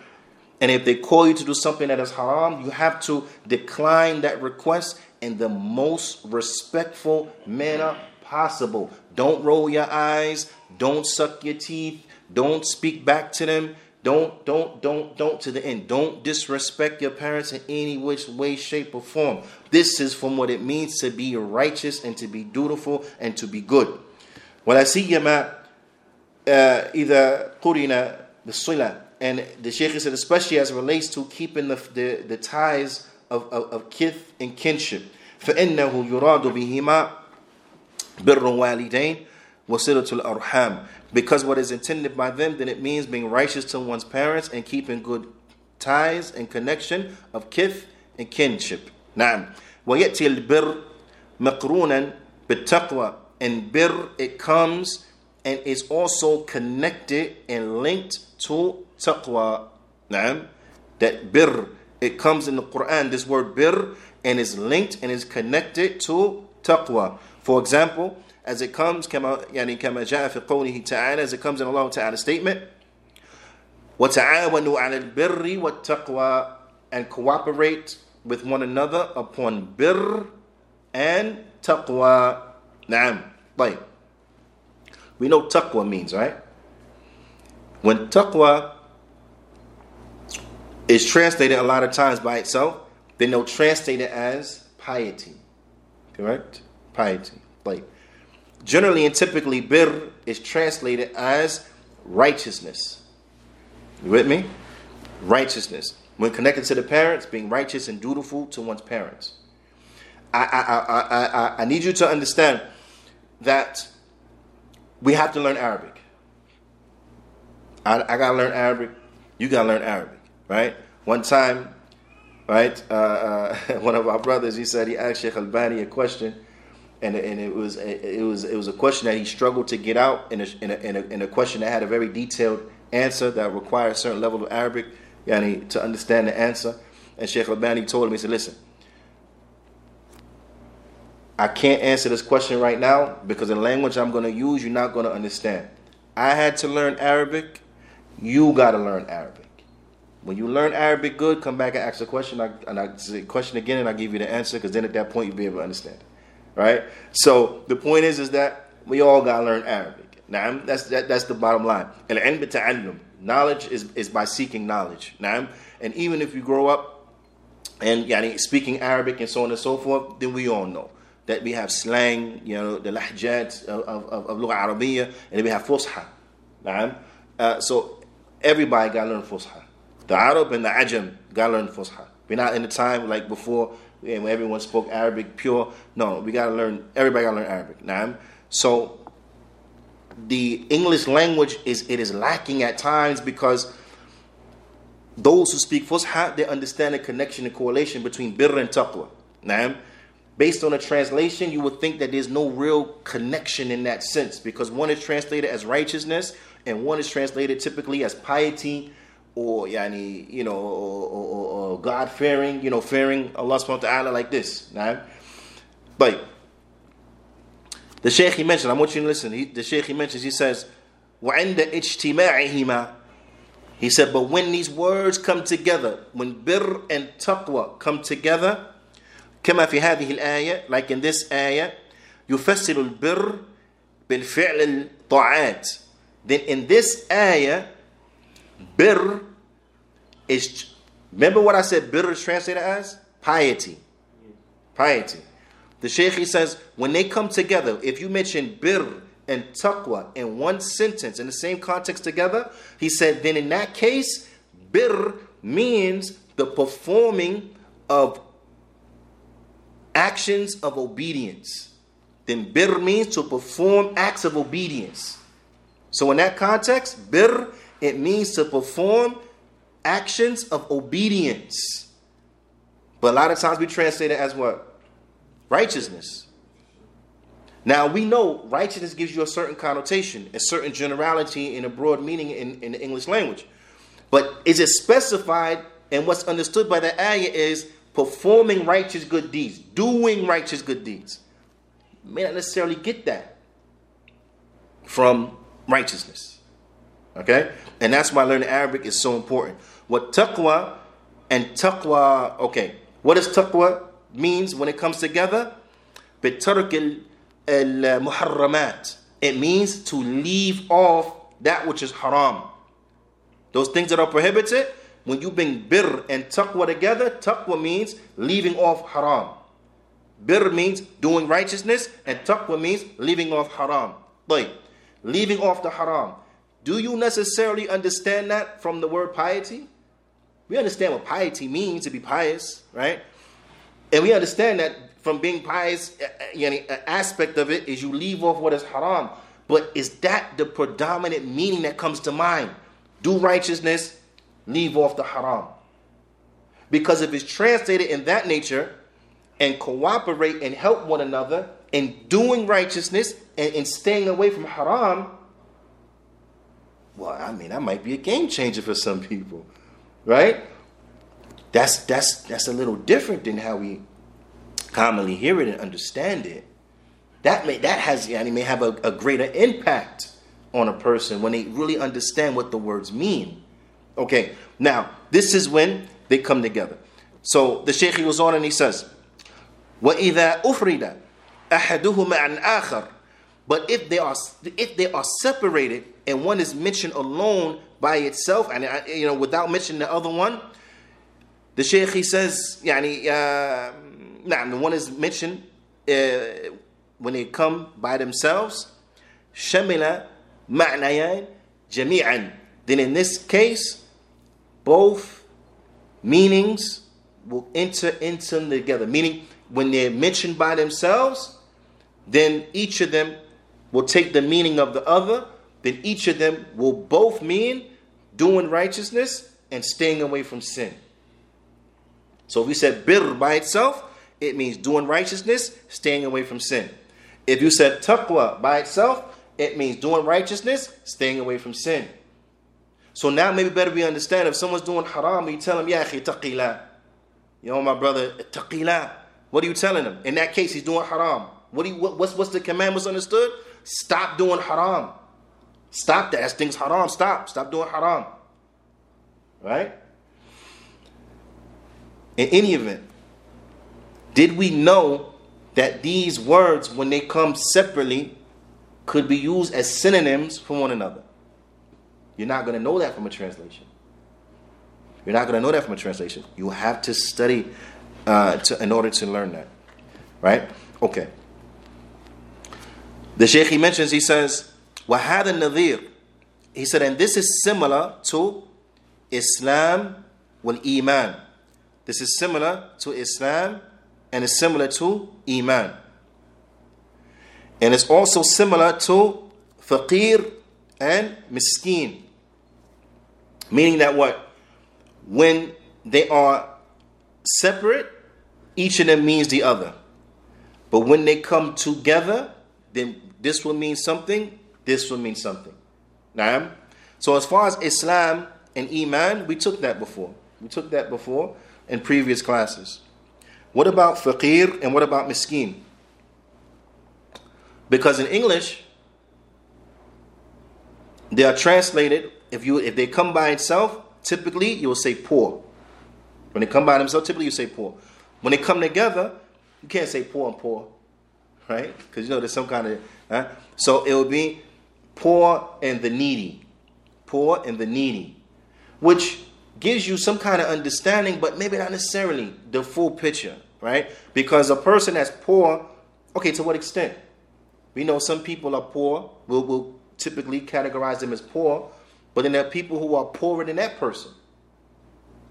And if they call you to do something that is haram, you have to decline that request in the most respectful manner possible. Don't roll your eyes. Don't suck your teeth. Don't speak back to them. Don't, don't, don't, don't to the end. Don't disrespect your parents in any which way, shape, or form. This is from what it means to be righteous and to be dutiful and to be good. وَلَا سِيَّمَا إِذَا قُرِنَ بِالصِّلَةِ. And the Shaykh said, especially as it relates to keeping the, the, the ties of, of, of kith and kinship. فَإِنَّهُ يُرَادُ بِهِمَا بِرُّ الْوَالِدَيْنِ وَصِلَةُ الْأَرْحَامِ. Because what is intended by them, then it means being righteous to one's parents and keeping good ties and connection of kith and kinship. نعم. وَيَأْتِي الْبِرْ مَقْرُونًا بِالتَّقْوَى. And bir, it comes and is also connected and linked to taqwa. نعم. That bir, it comes in the Quran, this word bir, and is linked and is connected to taqwa. For example, as it comes, كما, يعني كما جاء في قوله تعالى, as it comes in Allah Ta'ala's statement, وَتَعَاوَنُوا عَلَى الْبِرِّ وَالتَّقْوَى. And cooperate with one another upon bir and taqwa. نعم. طيب. We know taqwa means, right? When taqwa is translated a lot of times by itself, then they'll translate it as piety. Correct? Piety. Like, generally and typically, bir is translated as righteousness. You with me? Righteousness. When connected to the parents, being righteous and dutiful to one's parents. I, I, I, I, I need you to understand that we have to learn Arabic. I, I gotta learn Arabic. You gotta learn Arabic, right? One time, right? Uh, uh, one of our brothers, he said he asked Shaykh Al-Albani a question. And, and it was it was it was a question that he struggled to get out, in a, in a, in a, in a question that had a very detailed answer that required a certain level of Arabic, yani, to understand the answer. And Shaykh Al-Albani told him, he said, "Listen, I can't answer this question right now because the language I'm going to use, you're not going to understand. I had to learn Arabic. You got to learn Arabic. When you learn Arabic good, come back and ask the question, and I say question again, and I give you the answer, because then at that point you'll be able to understand it." Right? So the point is, is that we all gotta learn Arabic. Now that's that, that's the bottom line. Knowledge is, is by seeking knowledge. Now, and even if you grow up and yani, speaking Arabic and so on and so forth, then we all know that we have slang, you know, the lahjat of of, of Lugha Arabiya, and then we have Fusha. Now, uh, so everybody gotta learn Fusha. The Arab and the Ajam gotta learn Fusha. We're not in the time like before, and when everyone spoke Arabic pure. No, we gotta learn. Everybody gotta learn Arabic. Now, so the English language is it is lacking at times because those who speak Fusha, they understand the connection and correlation between birr and taqwa. Now, based on the translation, you would think that there's no real connection in that sense, because one is translated as righteousness and one is translated typically as piety, or yani, you know, or, or, or God fearing, you know, fearing Allah subhanahu wa ta'ala like this. Nah? But the Shaykh, he mentioned, I want you to listen, he, the Shaykh, he mentions, he says, وَعِنْدَ اِجْتِمَاعِهِمَا. He said, but when these words come together, when bir and taqwa come together, كَمَا فِي هَذِهِ الْآيَةِ, like in this ayah, يُفَسِّلُ الْبِرْ بِالْفِعْلِ الطَّاعَاتِ. Then in this ayah, bir is, remember what I said, bir is translated as piety. Piety. The Shaykh, he says, when they come together, if you mention bir and taqwa in one sentence, in the same context together, he said, then in that case, bir means the performing of actions of obedience. Then bir means to perform acts of obedience. So in that context, bir, it means to perform actions of obedience. But a lot of times we translate it as what? Righteousness. Now we know righteousness gives you a certain connotation, a certain generality and a broad meaning in, in the English language. But is it specified, and what's understood by the ayah is performing righteous good deeds, doing righteous good deeds. You may not necessarily get that from righteousness. Okay? And that's why learning Arabic is so important. What taqwa and taqwa, okay. What does taqwa means when it comes together? بِتَرْكِ الْمُحَرَّمَاتِ. It means to leave off that which is haram. Those things that are prohibited, when you bring birr and taqwa together, taqwa means leaving off haram. Birr means doing righteousness, and taqwa means leaving off haram. Like, leaving off the haram. Do you necessarily understand that from the word piety? We understand what piety means, to be pious, right? And we understand that from being pious, an aspect of it is you leave off what is haram. But is that the predominant meaning that comes to mind? Do righteousness, leave off the haram. Because if it's translated in that nature, and cooperate and help one another in doing righteousness and in staying away from haram, well, I mean, that might be a game changer for some people, right? That's, that's, that's a little different than how we commonly hear it and understand it. That may, that has, yeah, it may have a, a greater impact on a person when they really understand what the words mean. Okay, now, this is when they come together. So the Shaykh goes on and he says, وَإِذَا أُفْرِدَ أَحَدُهُمَا عَنْ آخَرٍ. But if they are if they are separated and one is mentioned alone by itself, and you know, without mentioning the other one, the Shaykh, he says, يعني, uh, nah, the one is mentioned uh, when they come by themselves, شَمِلَ مَعْنَيَانْ جَمِيعًا. Then in this case, both meanings will enter into them together. Meaning, when they're mentioned by themselves, then each of them will take the meaning of the other. Then each of them will both mean doing righteousness and staying away from sin. So if you said birr by itself, it means doing righteousness, staying away from sin. If you said taqwa by itself, it means doing righteousness, staying away from sin. So now maybe better we understand, if someone's doing haram, you tell him, Ya akhi taqila. You know, my brother, taqila. What are you telling him? In that case, he's doing haram. What do you, what, what's, what's the command? What's understood? Stop doing haram. Stop that. That thing's haram. Stop. Stop doing haram. Right? In any event, did we know that these words, when they come separately, could be used as synonyms for one another? You're not going to know that from a translation. You're not going to know that from a translation. You have to study Uh, to, in order to learn that, right? Okay. The Shaykh, he mentions, he says, وَهَذَا النَّذِيرُ. He said, and this is similar to Islam wal Iman. This is similar to Islam and is similar to Iman. And it's also similar to Faqir and Miskin. Meaning that what? When they are separate, each of them means the other. But when they come together, then this will mean something, this will mean something. Naam? So as far as Islam and Iman, we took that before. We took that before in previous classes. What about faqir and what about miskin? Because in English, they are translated, if you if they come by itself, typically you will say poor. When they come by themselves, typically you say poor. When they come together, you can't say poor and poor, right? Because you know there's some kind of... Huh? So it would be poor and the needy. Poor and the needy. Which gives you some kind of understanding, but maybe not necessarily the full picture, right? Because a person that's poor, okay, to what extent? We know some people are poor. We'll, we'll typically categorize them as poor. But then there are people who are poorer than that person.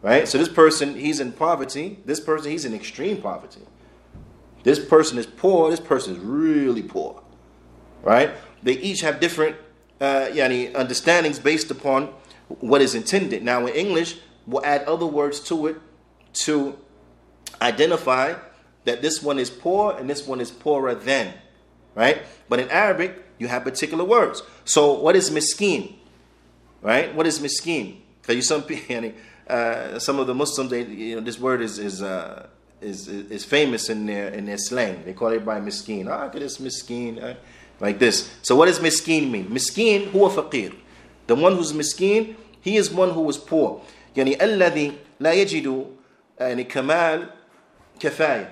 Right? So this person, he's in poverty. This person, he's in extreme poverty. This person is poor. This person is really poor. Right? They each have different uh, yani, understandings based upon what is intended. Now, in English, we'll add other words to it to identify that this one is poor and this one is poorer than. Right? But in Arabic, you have particular words. So what is miskin? Right? What is miskin? Because you some people... Yani, Uh, some of the Muslims, they, you know, this word is is, uh, is is famous in their in their slang. They call it by miskin. Ah, look at this miskin, uh, like this. So, what does miskin mean? Miskin, huwa faqir. The one who's miskin, he is one who is poor. Yani alladhi la yajidu yani kamal kafaya.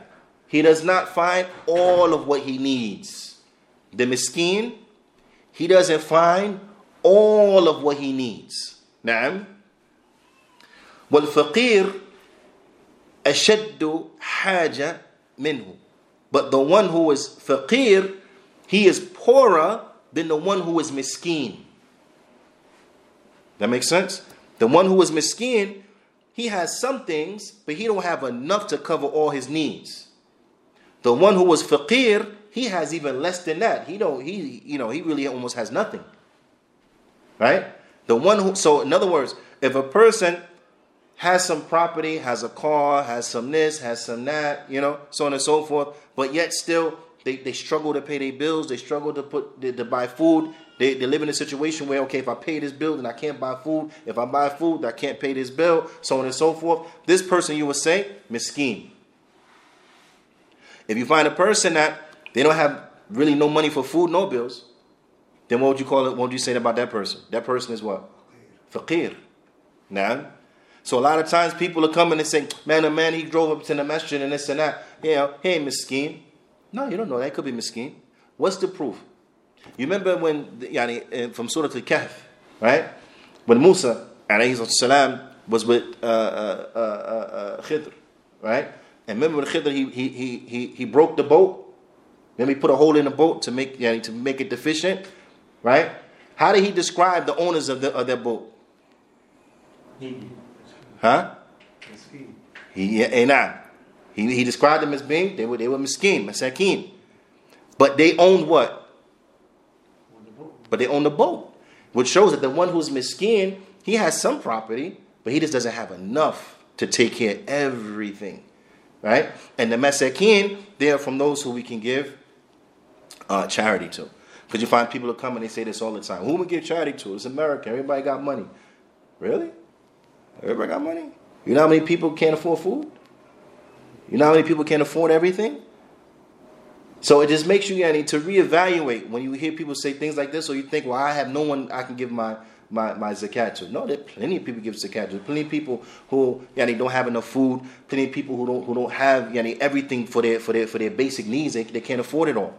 He does not find all of what he needs. The miskin, he doesn't find all of what he needs. نعم. وَالْفَقِيرُ أَشَدُّ حَاجَةً مِنْهُ. But the one who is faqir, he is poorer than the one who is miskin. That makes sense? The one who is miskin, he has some things, but he don't have enough to cover all his needs. The one who was faqir, he has even less than that. He don't, he, you know, he really almost has nothing. Right? The one who, so in other words, if a person has some property, has a car, has some this, has some that, you know, so on and so forth, but yet still they, they struggle to pay their bills, they struggle to put to, to buy food. They, they live in a situation where, okay, if I pay this bill, then I can't buy food. If I buy food, I can't pay this bill, so on and so forth. This person, you would say, miskin. If you find a person that they don't have really no money for food, no bills, then what would you call it? What would you say about that person? That person is what? Faqir. Nah. So a lot of times people are coming and saying, man, a man, he drove up to the masjid and this and that. You know, he ain't miskin. No, you don't know. That could be miskin. What's the proof? You remember when, yani, from Surah Al-Kahf, right? When Musa, alayhi salam, was with uh, uh, uh, uh, Khidr, right? And remember when Khidr, he, he, he, he broke the boat? Then he put a hole in the boat to make, yani, to make it deficient, right? How did he describe the owners of, the, of that boat? Needy. Huh? Miskin. He, he, he described them as being, they were, they were miskin, masakin. But they owned what? But they own the boat, which shows that the one who's miskin, he has some property, but he just doesn't have enough to take care of everything, right? And the masakin, they are from those who we can give uh, charity to. Because you find people who come and they say this all the time. Who we give charity to? It's America. Everybody got money. Really? Everybody got money? You know how many people can't afford food? You know how many people can't afford everything? So it just makes you, yani, to reevaluate when you hear people say things like this, or you think, well, I have no one I can give my, my, my zakat to. No, there are plenty of people give zakat to. Plenty of people who, yani, don't have enough food. Plenty of people who don't who don't have, yani, everything for their for their for their basic needs. They, they can't afford it all.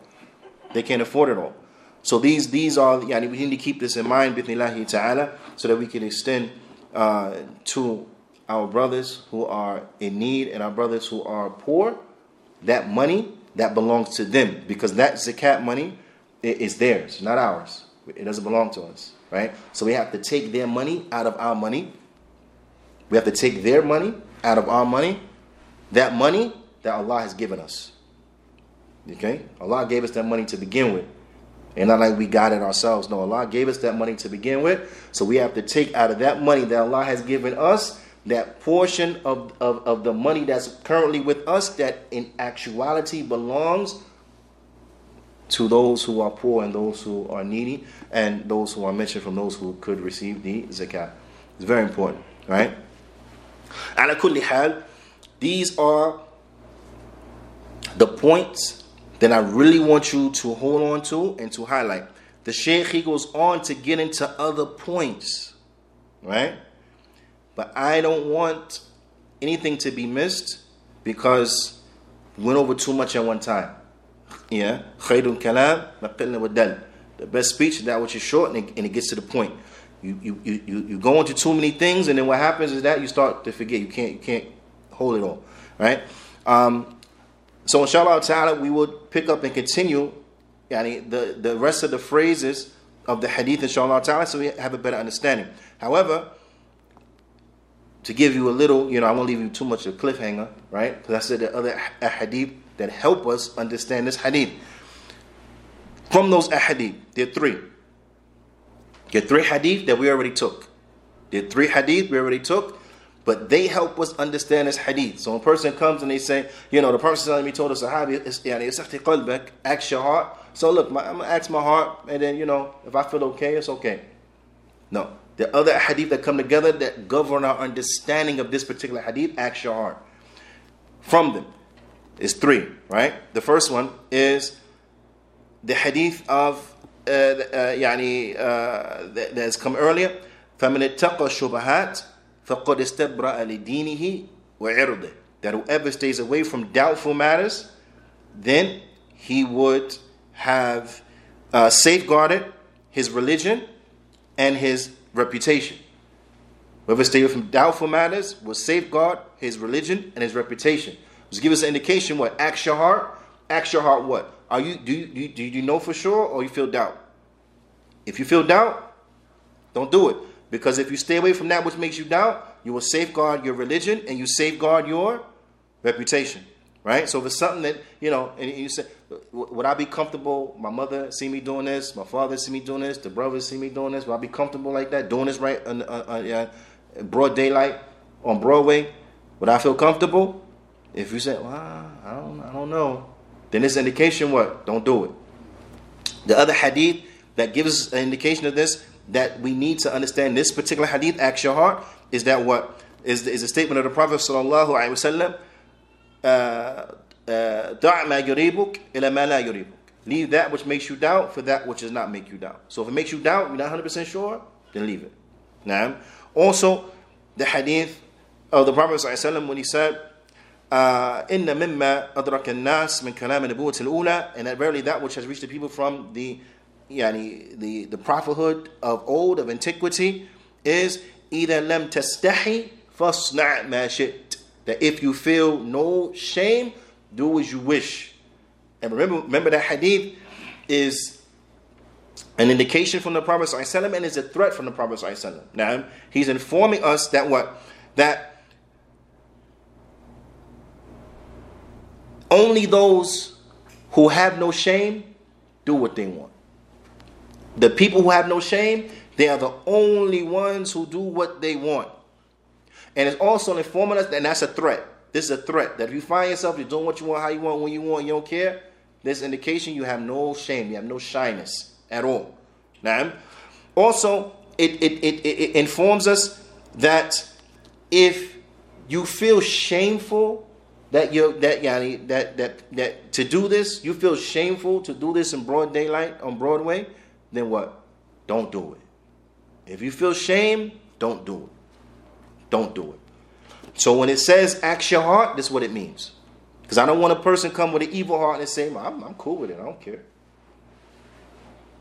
They can't afford it all. So these these are, yani, we need to keep this in mind, bi'ithnillahi ta'ala, so that we can extend uh, to our brothers who are in need and our brothers who are poor that money that belongs to them, because that zakat money is theirs, not ours. It doesn't belong to us, right? So we have to take their money out of our money. We have to take their money out of our money, that money that Allah has given us, okay? Allah gave us that money to begin with. And not like we got it ourselves. No, Allah gave us that money to begin with. So we have to take out of that money that Allah has given us that portion of, of, of the money that's currently with us that in actuality belongs to those who are poor and those who are needy and those who are mentioned from those who could receive the zakat. It's very important, right? Ala kulli hal, these are the points that I really want you to hold on to and to highlight. The Shaykh, he goes on to get into other points, right? But I don't want anything to be missed because we went over too much at one time. Yeah. Khayrul kalam maqilna wadal. The best speech is that which is short and it, and it gets to the point. You, you you you go into too many things and then what happens is that you start to forget. You can't you can't hold it all. Right? Um, so inshallah ta'ala we will pick up and continue yani, the, the rest of the phrases of the hadith inshallah ta'ala so we have a better understanding. However, to give you a little, you know, I won't leave you too much of a cliffhanger, right? Because I said the other ahadith that help us understand this hadith. From those ahadith, there are three. There are three hadith that we already took. There are three hadith we already took, but they help us understand this hadith. So when a person comes and they say, you know, the Prophet ﷺ he told us, sahabi, ask your heart. So look, my, I'm going to ask my heart, and then, you know, if I feel okay, it's okay. No. The other hadith that come together that govern our understanding of this particular hadith, ask your heart. From them, is three, right? The first one is the hadith of, uh, uh, yani, uh, that has come earlier. فَمَنِ اتَّقَى الشُّبَهَاتِ فَقَدْ اسْتَبْرَأَ لِدِينِهِ وَعِرْضِهِ. That whoever stays away from doubtful matters, then he would have uh, safeguarded his religion and his reputation. Whoever stayed from doubtful matters will safeguard his religion and his reputation. Just give us an indication. What? Ask your heart. Ask your heart what? Are you do you, do you, do you know for sure, or you feel doubt? If you feel doubt, don't do it. Because if you stay away from that which makes you doubt, you will safeguard your religion and you safeguard your reputation. Right? So if it's something that, you know, and you say, would I be comfortable, my mother see me doing this, my father see me doing this, the brothers see me doing this, would I be comfortable like that, doing this right on, on, on uh, broad daylight on Broadway? Would I feel comfortable? If you say, well, I don't, I don't know, then it's an indication what? Don't do it. The other hadith that gives an indication of this, that we need to understand this particular hadith, ask your heart, is that what? Is the, is the statement of the Prophet sallallahu alaihi wasallam, Uh, uh, دَعْ مَا يُرِيبُكْ إِلَى مَا لَا يُرِيبُكْ. Leave that which makes you doubt for that which does not make you doubt. So if it makes you doubt, you're not one hundred percent sure, then leave it. Now, also, the hadith of the Prophet ﷺ when he said, uh, إِنَّ مِمَّا أَدْرَكَ النَّاسِ مِنْ كَلَامِ النَّبُوَّةِ الْأُولَى. And that verily that which has reached the people from the, yani, the, the prophethood of old, of antiquity, is إِذَا لَمْ تَسْتَحِي فَاصْنَعْ مَا شِئْتَ. That if you feel no shame, do as you wish. And remember, remember that hadith is an indication from the Prophet ﷺ and is a threat from the Prophet ﷺ. Now, he's informing us that what? That only those who have no shame do what they want. The people who have no shame, they are the only ones who do what they want. And it's also informing us, and that's a threat. This is a threat. That if you find yourself, you're doing what you want, how you want, when you want, you don't care, this indication you have no shame, you have no shyness at all. Now, also, it, it, it, it informs us that if you feel shameful that you that, yani, that that that to do this, you feel shameful to do this in broad daylight on Broadway, then what? Don't do it. If you feel shame, don't do it. Don't do it. So when it says, ask your heart, this is what it means. Because I don't want a person come with an evil heart and say, well, I'm, I'm cool with it, I don't care.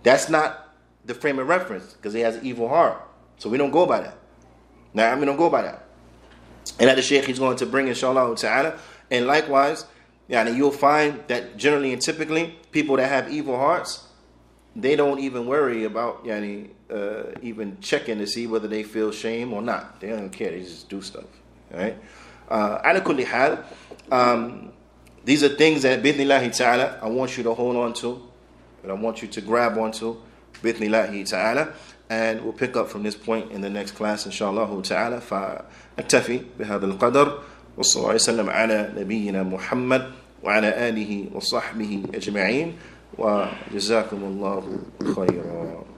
That's not the frame of reference, because he has an evil heart. So we don't go by that. Now, we don't go by that. And that the Shaykh he's going to bring, inshallah ta'ala. And likewise, yeah, and you'll find that generally and typically, people that have evil hearts, they don't even worry about yani, uh, even checking to see whether they feel shame or not. They don't care. They just do stuff. Right? Ala kulli hal. Um, these are things that, bi'ithnillahi ta'ala, I want you to hold on to, and I want you to grab onto, bi'ithnillahi ta'ala. And we'll pick up from this point in the next class, inshallah ta'ala. فأكتفي بهذا القدر. وصلى الله وسلم على نبينا محمد وعلى آله وصحبه أجمعين. وجزاكم الله خيرا.